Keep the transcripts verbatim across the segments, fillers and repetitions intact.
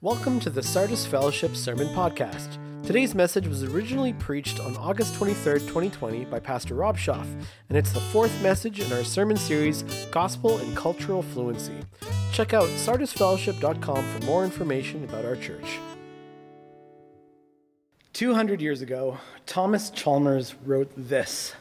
Welcome to the Sardis Fellowship Sermon Podcast. Today's message was originally preached on August twenty-third, twenty twenty by Pastor Rob Schaff, and it's the fourth message in our sermon series, Gospel and Cultural Fluency. Check out sardis fellowship dot com for more information about our church. two hundred years ago, Thomas Chalmers wrote this: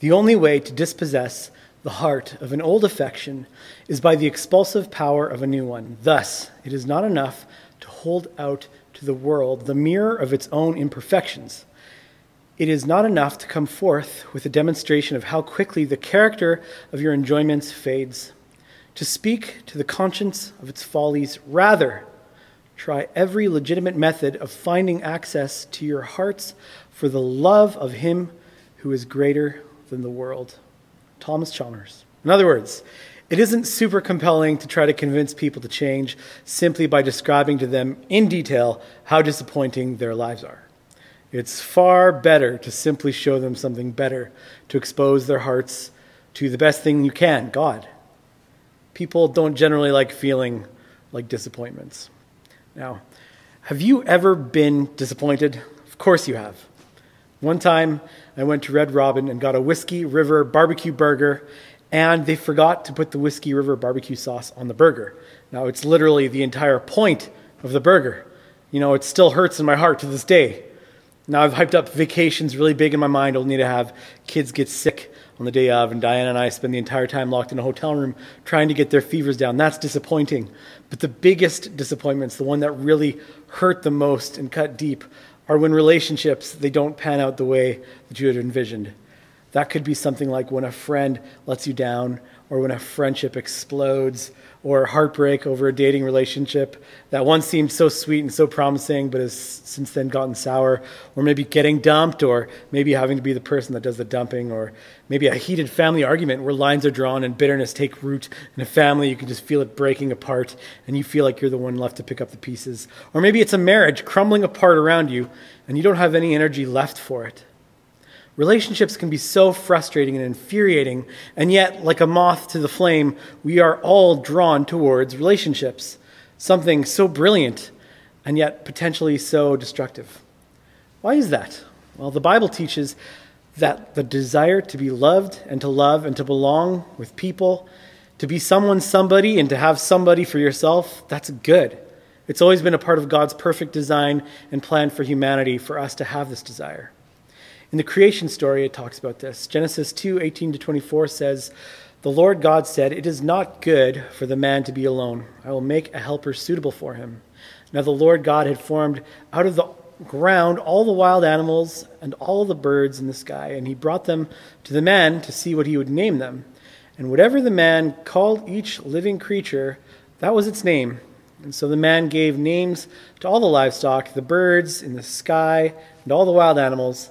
"The only way to dispossess the heart of an old affection is by the expulsive power of a new one. Thus, it is not enough to hold out to the world the mirror of its own imperfections. It is not enough to come forth with a demonstration of how quickly the character of your enjoyments fades. To speak to the conscience of its follies, rather, try every legitimate method of finding access to your hearts for the love of him who is greater than the world." Thomas Chalmers. In other words, it isn't super compelling to try to convince people to change simply by describing to them in detail how disappointing their lives are. It's far better to simply show them something better, to expose their hearts to the best thing you can, God. People don't generally like feeling like disappointments. Now, have you ever been disappointed? Of course you have. One time, I went to Red Robin and got a Whiskey River barbecue burger, and they forgot to put the Whiskey River barbecue sauce on the burger. Now, it's literally the entire point of the burger. You know, it still hurts in my heart to this day. Now, I've hyped up vacations really big in my mind, only to have kids get sick on the day of, and Diana and I spend the entire time locked in a hotel room trying to get their fevers down. That's disappointing. But the biggest disappointments, the one that really hurt the most and cut deep, are when relationships, they don't pan out the way that you had envisioned. That could be something like when a friend lets you down, or when a friendship explodes, or heartbreak over a dating relationship that once seemed so sweet and so promising, but has since then gotten sour, or maybe getting dumped, or maybe having to be the person that does the dumping, or maybe a heated family argument where lines are drawn and bitterness take root in a family. You can just feel it breaking apart, and you feel like you're the one left to pick up the pieces. Or maybe it's a marriage crumbling apart around you, and you don't have any energy left for it. Relationships can be so frustrating and infuriating, and yet, like a moth to the flame, we are all drawn towards relationships, something so brilliant and yet potentially so destructive. Why is that? Well, the Bible teaches that the desire to be loved and to love and to belong with people, to be someone's somebody and to have somebody for yourself, that's good. It's always been a part of God's perfect design and plan for humanity for us to have this desire. In the creation story, it talks about this. Genesis two, eighteen to twenty-four says, "The Lord God said, 'It is not good for the man to be alone. I will make a helper suitable for him.' Now the Lord God had formed out of the ground all the wild animals and all the birds in the sky, and he brought them to the man to see what he would name them. And whatever the man called each living creature, that was its name. And so the man gave names to all the livestock, the birds in the sky, and all the wild animals.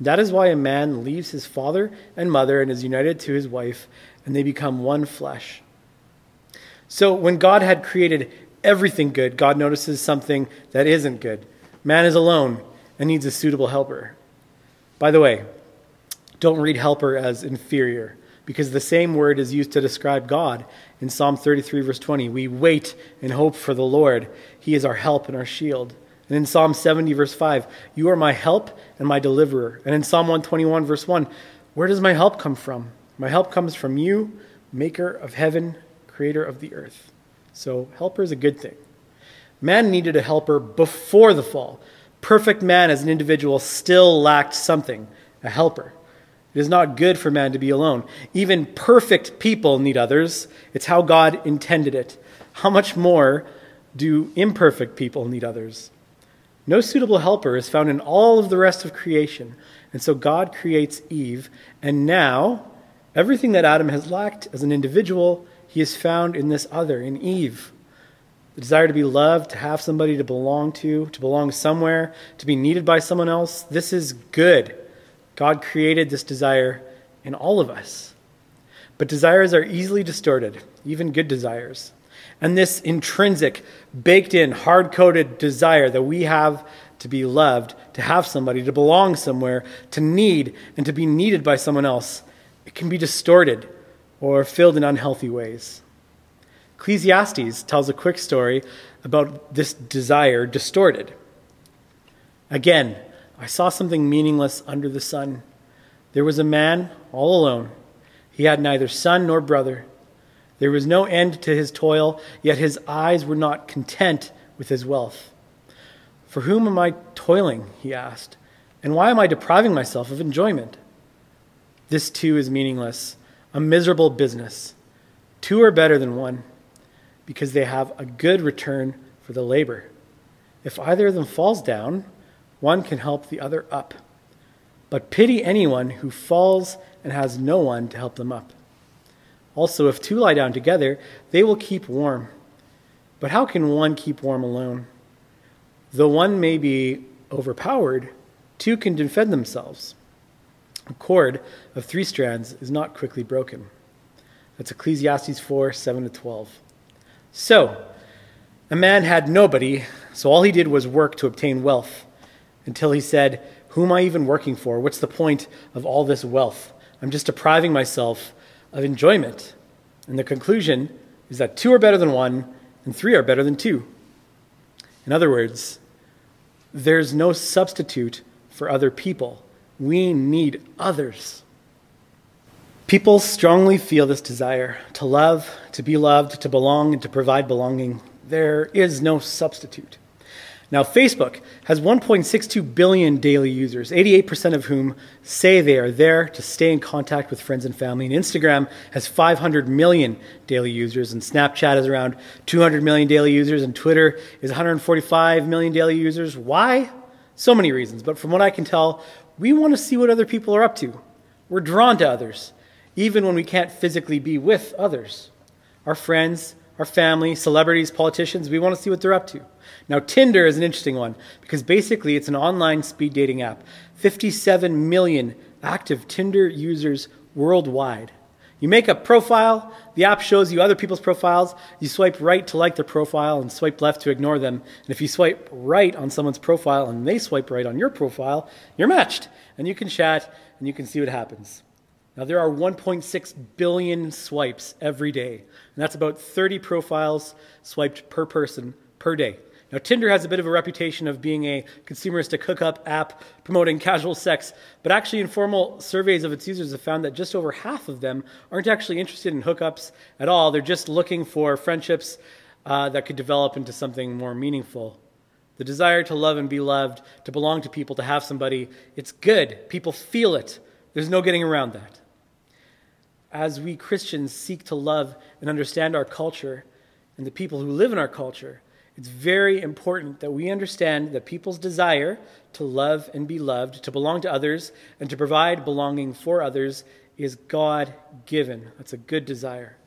That is why a man leaves his father and mother and is united to his wife, and they become one flesh." So when God had created everything good, God notices something that isn't good. Man is alone and needs a suitable helper. By the way, don't read helper as inferior, because the same word is used to describe God in Psalm thirty-three, verse twenty. "We wait and hope for the Lord. He is our help and our shield." And in Psalm seventy, verse five, "You are my help and my deliverer." And in Psalm one twenty-one, verse one, "Where does my help come from? My help comes from you, maker of heaven, creator of the earth." So helper is a good thing. Man needed a helper before the fall. Perfect man as an individual still lacked something, a helper. It is not good for man to be alone. Even perfect people need others. It's how God intended it. How much more do imperfect people need others? No suitable helper is found in all of the rest of creation. And so God creates Eve, and now everything that Adam has lacked as an individual, he has found in this other, in Eve. The desire to be loved, to have somebody to belong to, to belong somewhere, to be needed by someone else, this is good. God created this desire in all of us. But desires are easily distorted, even good desires. And this intrinsic, baked-in, hard-coded desire that we have to be loved, to have somebody, to belong somewhere, to need, and to be needed by someone else, it can be distorted or filled in unhealthy ways. Ecclesiastes tells a quick story about this desire distorted. Again, I saw something meaningless under the sun. There was a man all alone. He had neither son nor brother. There was no end to his toil, yet his eyes were not content with his wealth. For whom am I toiling, he asked, and why am I depriving myself of enjoyment? This too is meaningless, a miserable business. Two are better than one, because they have a good return for the labor. If either of them falls down, one can help the other up. But pity anyone who falls and has no one to help them up. Also, if two lie down together, they will keep warm. But how can one keep warm alone? Though one may be overpowered, two can defend themselves. A cord of three strands is not quickly broken. That's Ecclesiastes four, seven to twelve. So, a man had nobody, so all he did was work to obtain wealth, until he said, who am I even working for? What's the point of all this wealth? I'm just depriving myself of enjoyment. And the conclusion is that two are better than one, and three are better than two. In other words, there's no substitute for other people. We need others. People strongly feel this desire to love, to be loved, to belong, and to provide belonging. There is no substitute. Now, Facebook has one point six two billion daily users, eighty-eight percent of whom say they are there to stay in contact with friends and family. And Instagram has five hundred million daily users, and Snapchat is around two hundred million daily users, and Twitter is one hundred forty-five million daily users. Why? So many reasons. But from what I can tell, we want to see what other people are up to. We're drawn to others, even when we can't physically be with others. Our friends, our family, celebrities, politicians, we want to see what they're up to. Now, Tinder is an interesting one because basically it's an online speed dating app. fifty-seven million active Tinder users worldwide. You make a profile, the app shows you other people's profiles, you swipe right to like their profile and swipe left to ignore them. And if you swipe right on someone's profile and they swipe right on your profile, you're matched. And you can chat and you can see what happens. Now, there are one point six billion swipes every day, and that's about thirty profiles swiped per person per day. Now, Tinder has a bit of a reputation of being a consumeristic hookup app promoting casual sex, but actually informal surveys of its users have found that just over half of them aren't actually interested in hookups at all. They're just looking for friendships uh, that could develop into something more meaningful. The desire to love and be loved, to belong to people, to have somebody, it's good. People feel it. There's no getting around that. As we Christians seek to love and understand our culture and the people who live in our culture, it's very important that we understand that people's desire to love and be loved, to belong to others, and to provide belonging for others is God-given. That's a good desire.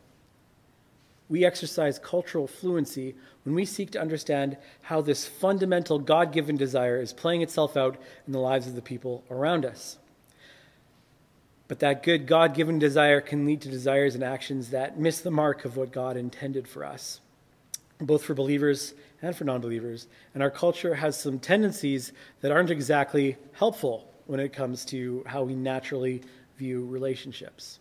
We exercise cultural fluency when we seek to understand how this fundamental God-given desire is playing itself out in the lives of the people around us. But that good God-given desire can lead to desires and actions that miss the mark of what God intended for us, both for believers and for non-believers. And our culture has some tendencies that aren't exactly helpful when it comes to how we naturally view relationships.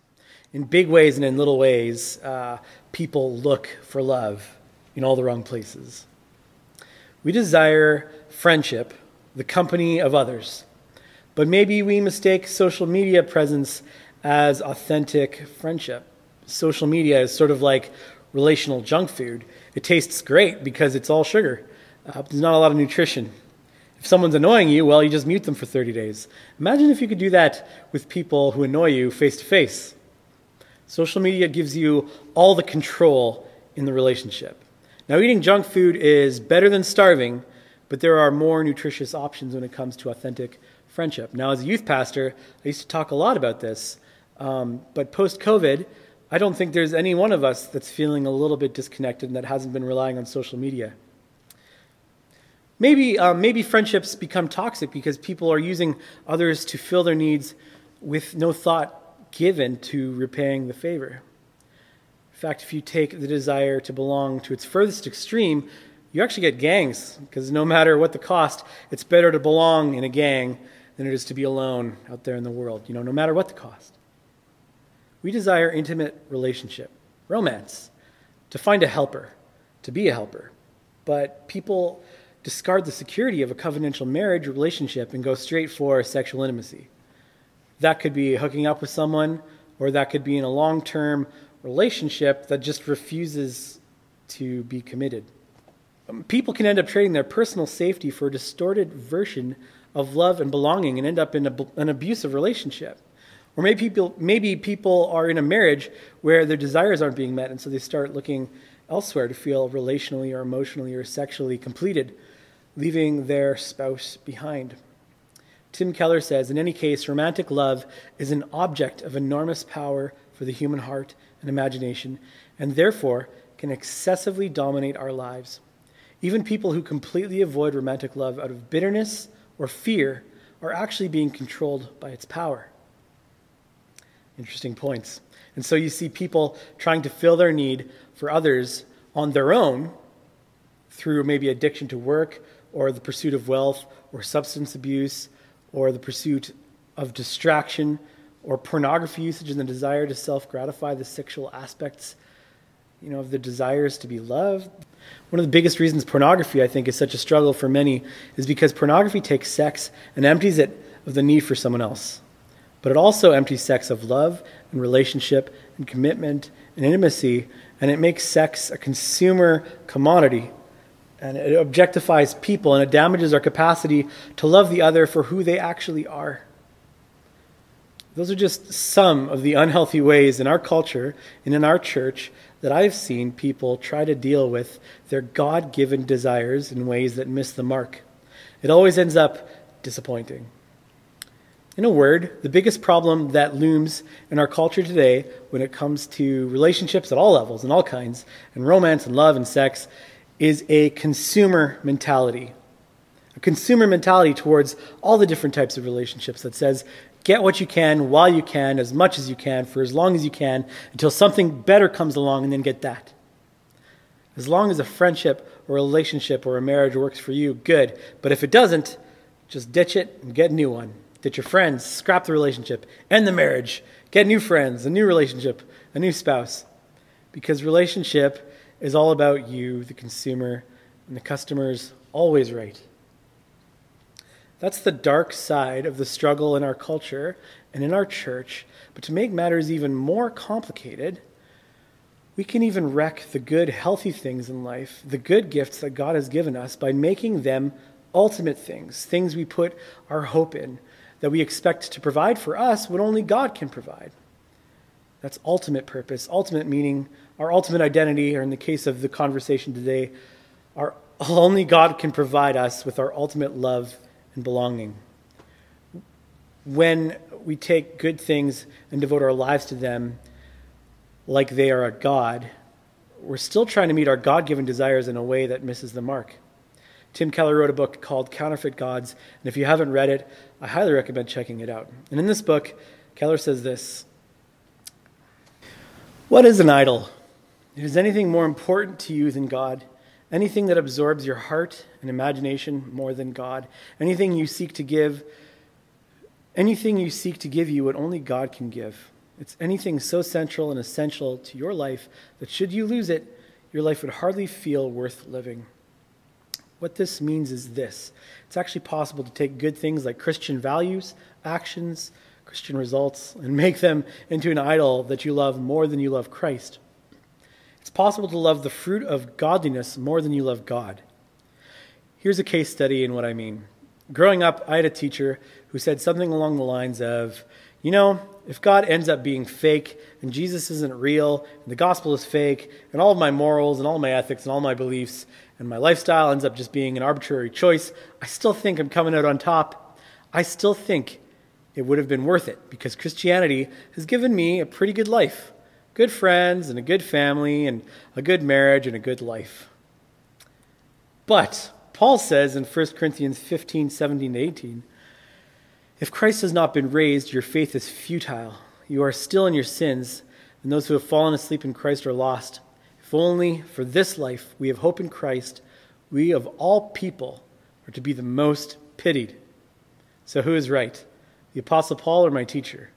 In big ways and in little ways, uh, people look for love in all the wrong places. We desire friendship, the company of others. But maybe we mistake social media presence as authentic friendship. Social media is sort of like relational junk food. It tastes great because it's all sugar. Uh, there's not a lot of nutrition. If someone's annoying you, well, you just mute them for thirty days. Imagine if you could do that with people who annoy you face to face. Social media gives you all the control in the relationship. Now, eating junk food is better than starving, but there are more nutritious options when it comes to authentic friendship. Now, as a youth pastor, I used to talk a lot about this, um, but post-COVID, I don't think there's any one of us that's feeling a little bit disconnected and that hasn't been relying on social media. Maybe, um, maybe friendships become toxic because people are using others to fill their needs with no thought given to repaying the favor. In fact, if you take the desire to belong to its furthest extreme, you actually get gangs, because no matter what the cost, it's better to belong in a gang than it is to be alone out there in the world, you know, no matter what the cost. We desire intimate relationship, romance, to find a helper, to be a helper. But people discard the security of a covenantal marriage relationship and go straight for sexual intimacy. That could be hooking up with someone, or that could be in a long-term relationship that just refuses to be committed. People can end up trading their personal safety for a distorted version of love and belonging and end up in a, an abusive relationship. Or maybe people, maybe people are in a marriage where their desires aren't being met, and so they start looking elsewhere to feel relationally or emotionally or sexually completed, leaving their spouse behind. Tim Keller says, in any case, romantic love is an object of enormous power for the human heart and imagination, and therefore can excessively dominate our lives. Even people who completely avoid romantic love out of bitterness or fear are actually being controlled by its power. Interesting points. And so you see people trying to fill their need for others on their own through maybe addiction to work or the pursuit of wealth or substance abuse or the pursuit of distraction or pornography usage and the desire to self-gratify the sexual aspects, you know, of the desires to be loved. One of the biggest reasons pornography, I think, is such a struggle for many is because pornography takes sex and empties it of the need for someone else. But it also empties sex of love and relationship and commitment and intimacy, and it makes sex a consumer commodity, and it objectifies people, and it damages our capacity to love the other for who they actually are. Those are just some of the unhealthy ways in our culture and in our church that I've seen people try to deal with their God-given desires in ways that miss the mark. It always ends up disappointing. In a word, the biggest problem that looms in our culture today when it comes to relationships at all levels and all kinds, and romance and love and sex, is a consumer mentality. A consumer mentality towards all the different types of relationships that says, get what you can, while you can, as much as you can, for as long as you can, until something better comes along and then get that. As long as a friendship or a relationship or a marriage works for you, good. But if it doesn't, just ditch it and get a new one. That your friends, scrap the relationship, end the marriage, get new friends, a new relationship, a new spouse. Because relationship is all about you, the consumer, and the customer's always right. That's the dark side of the struggle in our culture and in our church. But to make matters even more complicated, we can even wreck the good, healthy things in life, the good gifts that God has given us, by making them ultimate things, things we put our hope in, that we expect to provide for us what only God can provide. That's ultimate purpose, ultimate meaning, our ultimate identity, or in the case of the conversation today, our only God can provide us with our ultimate love and belonging. When we take good things and devote our lives to them like they are a God, we're still trying to meet our God-given desires in a way that misses the mark. Tim Keller wrote a book called Counterfeit Gods, and if you haven't read it, I highly recommend checking it out. And in this book, Keller says this: what is an idol? It is anything more important to you than God, anything that absorbs your heart and imagination more than God, anything you seek to give, anything you seek to give you what only God can give. It's anything so central and essential to your life that should you lose it, your life would hardly feel worth living. What this means is this: it's actually possible to take good things like Christian values, actions, Christian results, and make them into an idol that you love more than you love Christ. It's possible to love the fruit of godliness more than you love God. Here's a case study in what I mean. Growing up, I had a teacher who said something along the lines of, you know, if God ends up being fake and Jesus isn't real and the gospel is fake and all of my morals and all my ethics and all my beliefs and my lifestyle ends up just being an arbitrary choice, I still think I'm coming out on top. I still think it would have been worth it because Christianity has given me a pretty good life good friends and a good family and a good marriage and a good life. But Paul says in First Corinthians fifteen, seventeen, eighteen, if Christ has not been raised, your faith is futile. You are still in your sins, and those who have fallen asleep in Christ are lost. If only for this life we have hope in Christ, we of all people are to be the most pitied. So who is right, the Apostle Paul or my teacher?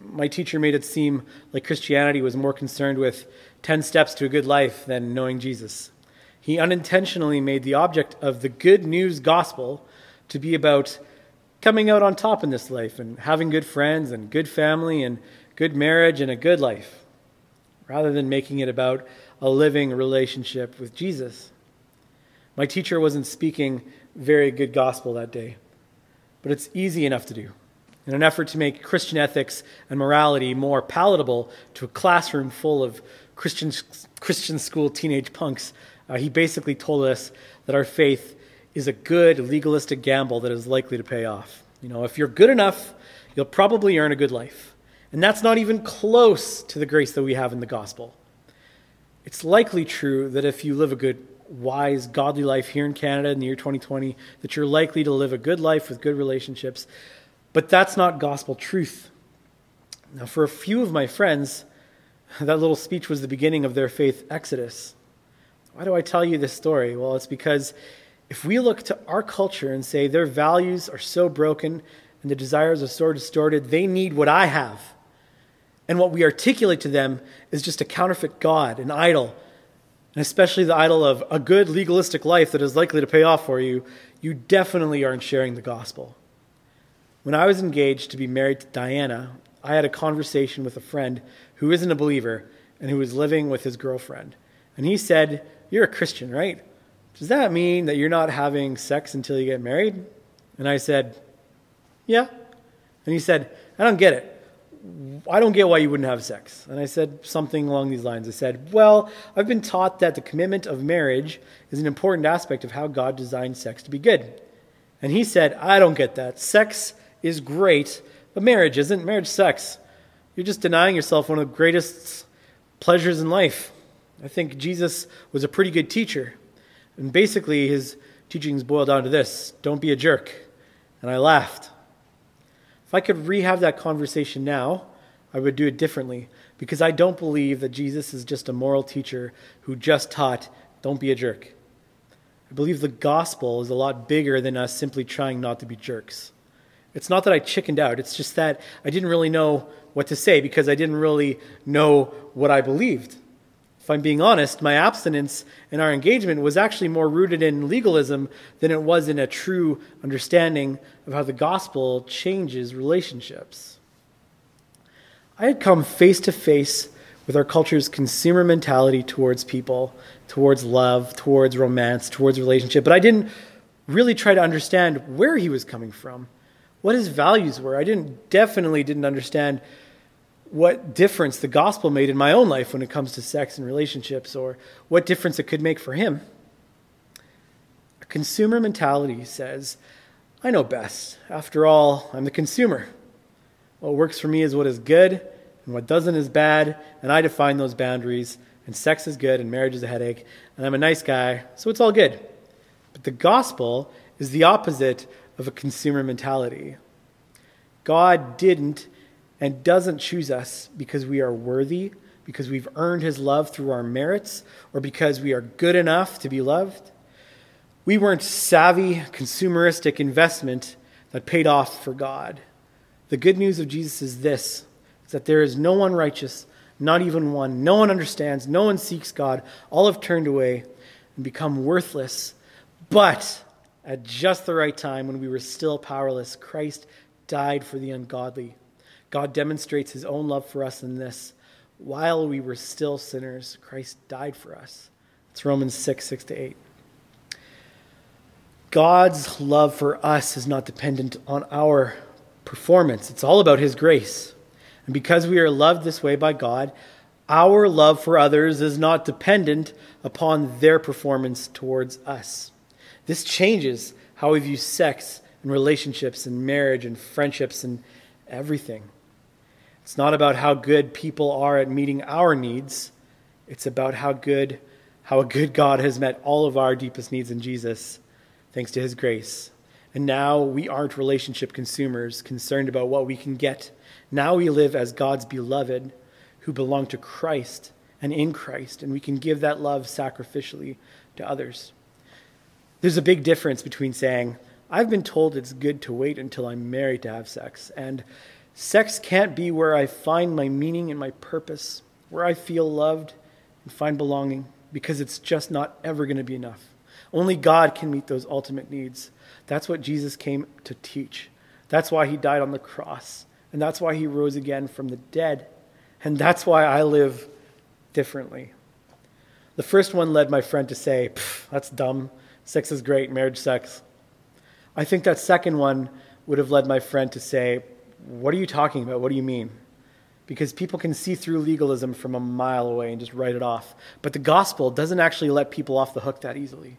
My teacher made it seem like Christianity was more concerned with ten steps to a good life than knowing Jesus. He unintentionally made the object of the good news gospel to be about coming out on top in this life and having good friends and good family and good marriage and a good life, rather than making it about a living relationship with Jesus. My teacher wasn't speaking very good gospel that day, but it's easy enough to do. In an effort to make Christian ethics and morality more palatable to a classroom full of Christian, Christian school teenage punks, uh, he basically told us that our faith is a good legalistic gamble that is likely to pay off. You know, if you're good enough, you'll probably earn a good life. And that's not even close to the grace that we have in the gospel. It's likely true that if you live a good, wise, godly life here in Canada in the year twenty twenty, that you're likely to live a good life with good relationships. But that's not gospel truth. Now, for a few of my friends, that little speech was the beginning of their faith exodus. Why do I tell you this story? Well, it's because if we look to our culture and say their values are so broken and the desires are so distorted, they need what I have. And what we articulate to them is just a counterfeit god, an idol, and especially the idol of a good legalistic life that is likely to pay off for you. You definitely aren't sharing the gospel. When I was engaged to be married to Diana, I had a conversation with a friend who isn't a believer and who was living with his girlfriend. And he said, "You're a Christian, right? Does that mean that you're not having sex until you get married?" And I said, "Yeah." And he said, "I don't get it. I don't get why you wouldn't have sex." And I said something along these lines. I said, "Well, I've been taught that the commitment of marriage is an important aspect of how God designed sex to be good." And he said, "I don't get that. Sex is great, but marriage isn't. Marriage sucks. You're just denying yourself one of the greatest pleasures in life." I think Jesus was a pretty good teacher. And basically his teachings boiled down to this: don't be a jerk. And I laughed. If I could re-have that conversation now, I would do it differently, because I don't believe that Jesus is just a moral teacher who just taught, don't be a jerk. I believe the gospel is a lot bigger than us simply trying not to be jerks. It's not that I chickened out. It's just that I didn't really know what to say because I didn't really know what I believed. If I'm being honest, my abstinence and our engagement was actually more rooted in legalism than it was in a true understanding of how the gospel changes relationships. I had come face to face with our culture's consumer mentality towards people, towards love, towards romance, towards relationship, but I didn't really try to understand where he was coming from, what his values were. I didn't definitely didn't understand what difference the gospel made in my own life when it comes to sex and relationships, or what difference it could make for him. A consumer mentality says, I know best. After all, I'm the consumer. What works for me is what is good, and what doesn't is bad, and I define those boundaries, and sex is good, and marriage is a headache, and I'm a nice guy, so it's all good. But the gospel is the opposite of a consumer mentality. God didn't and doesn't choose us because we are worthy, because we've earned his love through our merits, or because we are good enough to be loved. We weren't savvy, consumeristic investment that paid off for God. The good news of Jesus is this, is that there is no one righteous, not even one. No one understands, no one seeks God. All have turned away and become worthless. But at just the right time, when we were still powerless, Christ died for the ungodly. God demonstrates his own love for us in this: while we were still sinners, Christ died for us. It's Romans six, six to eight. God's love for us is not dependent on our performance. It's all about his grace. And because we are loved this way by God, our love for others is not dependent upon their performance towards us. This changes how we view sex and relationships and marriage and friendships and everything. It's not about how good people are at meeting our needs. It's about how good, how a good God has met all of our deepest needs in Jesus, thanks to his grace. And now we aren't relationship consumers concerned about what we can get. Now we live as God's beloved who belong to Christ and in Christ, and we can give that love sacrificially to others. There's a big difference between saying, I've been told it's good to wait until I'm married to have sex, and sex can't be where I find my meaning and my purpose, where I feel loved and find belonging, because it's just not ever going to be enough. Only God can meet those ultimate needs. That's what Jesus came to teach. That's why he died on the cross, and that's why he rose again from the dead, and that's why I live differently. The first one led my friend to say, that's dumb. Sex is great, marriage sex. I think that second one would have led my friend to say, what are you talking about? What do you mean? Because people can see through legalism from a mile away and just write it off. But the gospel doesn't actually let people off the hook that easily.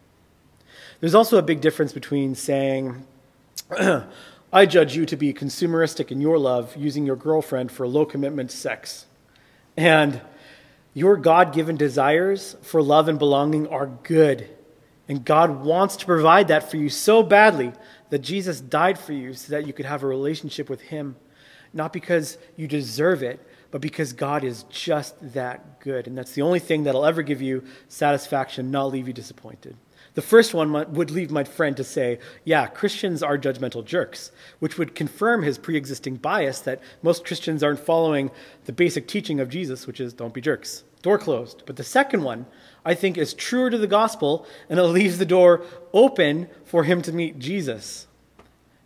There's also a big difference between saying, I judge you to be consumeristic in your love, using your girlfriend for low commitment sex. And your God-given desires for love and belonging are good. And God wants to provide that for you so badly that Jesus died for you so that you could have a relationship with him, not because you deserve it, but because God is just that good. And that's the only thing that'll ever give you satisfaction, not leave you disappointed. The first one would leave my friend to say, yeah, Christians are judgmental jerks, which would confirm his pre-existing bias that most Christians aren't following the basic teaching of Jesus, which is don't be jerks. Door closed. But the second one, I think, is truer to the gospel, and it leaves the door open for him to meet Jesus.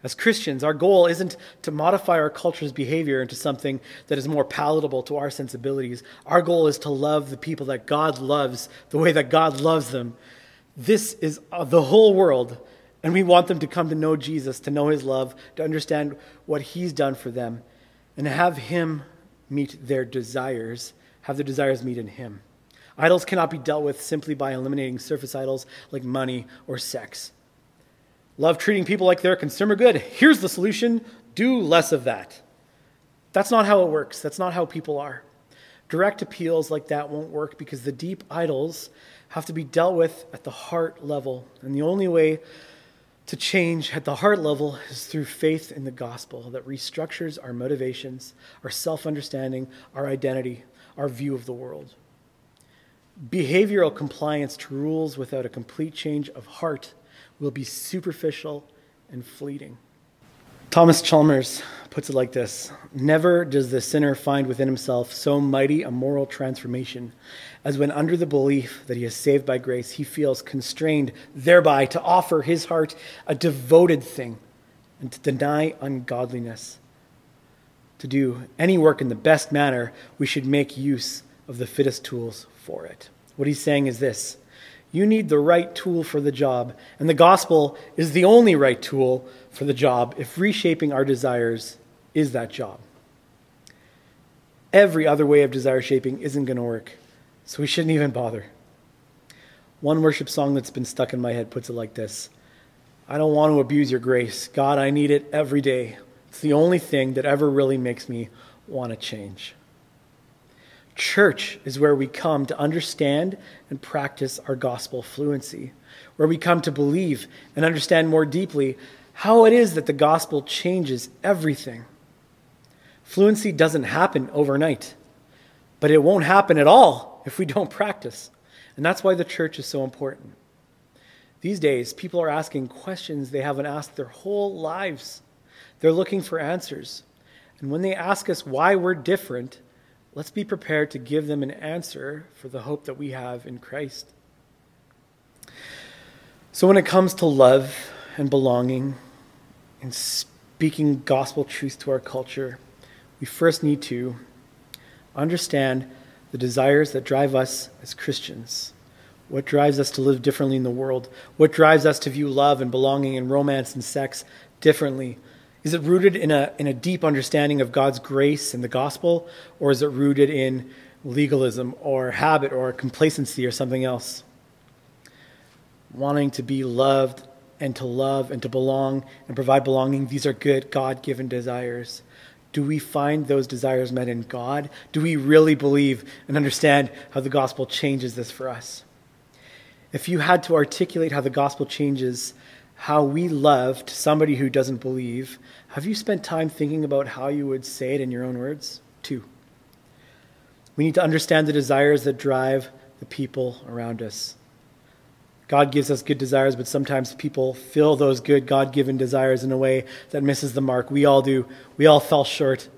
As Christians, our goal isn't to modify our culture's behavior into something that is more palatable to our sensibilities. Our goal is to love the people that God loves the way that God loves them. This is the whole world, and we want them to come to know Jesus, to know his love, to understand what he's done for them, and have him meet their desires, have their desires meet in him. Idols cannot be dealt with simply by eliminating surface idols like money or sex. Love treating people like they're a consumer good. Here's the solution. Do less of that. That's not how it works. That's not how people are. Direct appeals like that won't work because the deep idols have to be dealt with at the heart level. And the only way to change at the heart level is through faith in the gospel that restructures our motivations, our self-understanding, our identity, our view of the world. Behavioral compliance to rules without a complete change of heart will be superficial and fleeting. Thomas Chalmers puts it like this: never does the sinner find within himself so mighty a moral transformation as when, under the belief that he is saved by grace, he feels constrained thereby to offer his heart a devoted thing and to deny ungodliness. To do any work in the best manner, we should make use of the fittest tools for it. What he's saying is this: you need the right tool for the job, and the gospel is the only right tool for the job if reshaping our desires is that job. Every other way of desire shaping isn't going to work, so we shouldn't even bother. One worship song that's been stuck in my head puts it like this: I don't want to abuse your grace. God, I need it every day. It's the only thing that ever really makes me want to change. Church is where we come to understand and practice our gospel fluency, where we come to believe and understand more deeply how it is that the gospel changes everything. Fluency doesn't happen overnight, but it won't happen at all if we don't practice. And that's why the church is so important. These days, people are asking questions they haven't asked their whole lives. They're looking for answers. And when they ask us why we're different, let's be prepared to give them an answer for the hope that we have in Christ. So when it comes to love and belonging and speaking gospel truth to our culture, we first need to understand the desires that drive us as Christians. What drives us to live differently in the world? What drives us to view love and belonging and romance and sex differently? Is it rooted in a in a deep understanding of God's grace and the gospel, or is it rooted in legalism or habit or complacency or something else? Wanting to be loved and to love and to belong and provide belonging, these are good God-given desires. Do we find those desires met in God? Do we really believe and understand how the gospel changes this for us? If you had to articulate how the gospel changes how we love to somebody who doesn't believe, have you spent time thinking about how you would say it in your own words? Two, we need to understand the desires that drive the people around us. God gives us good desires, but sometimes people fill those good God-given desires in a way that misses the mark. We all do. We all fell short.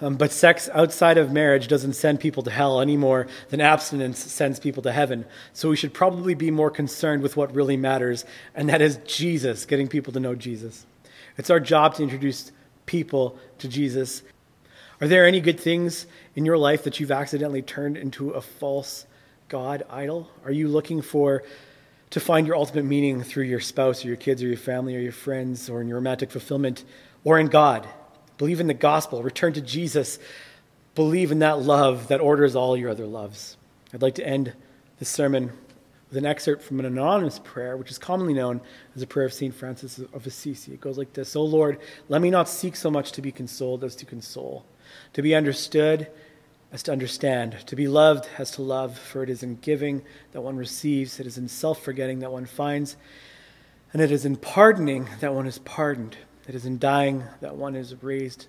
Um, but sex outside of marriage doesn't send people to hell any more than abstinence sends people to heaven. So we should probably be more concerned with what really matters, and that is Jesus, getting people to know Jesus. It's our job to introduce people to Jesus. Are there any good things in your life that you've accidentally turned into a false God idol? Are you looking for to find your ultimate meaning through your spouse or your kids or your family or your friends or in your romantic fulfillment or in God? Believe in the gospel. Return to Jesus. Believe in that love that orders all your other loves. I'd like to end this sermon with an excerpt from an anonymous prayer, which is commonly known as a prayer of Saint Francis of Assisi. It goes like this: "O Lord, let me not seek so much to be consoled as to console, to be understood as to understand, to be loved as to love, for it is in giving that one receives, it is in self-forgetting that one finds, and it is in pardoning that one is pardoned, it is in dying that one is raised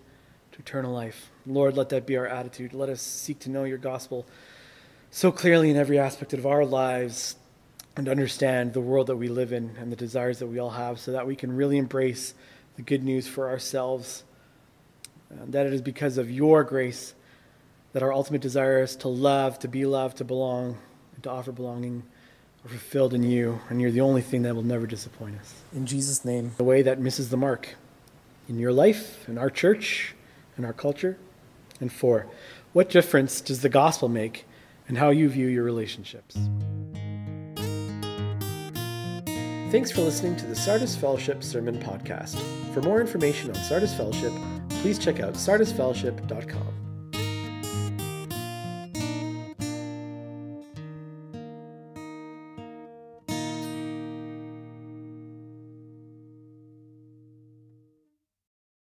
to eternal life." Lord, let that be our attitude. Let us seek to know your gospel so clearly in every aspect of our lives and understand the world that we live in and the desires that we all have, so that we can really embrace the good news for ourselves, and that it is because of your grace that our ultimate desire is to love, to be loved, to belong, and to offer belonging are fulfilled in you. And you're the only thing that will never disappoint us. In Jesus' name. The way that misses the mark in your life, in our church, in our culture. And four, what difference does the gospel make in how you view your relationships? Thanks for listening to the Sardis Fellowship Sermon Podcast. For more information on Sardis Fellowship, please check out sardis fellowship dot com.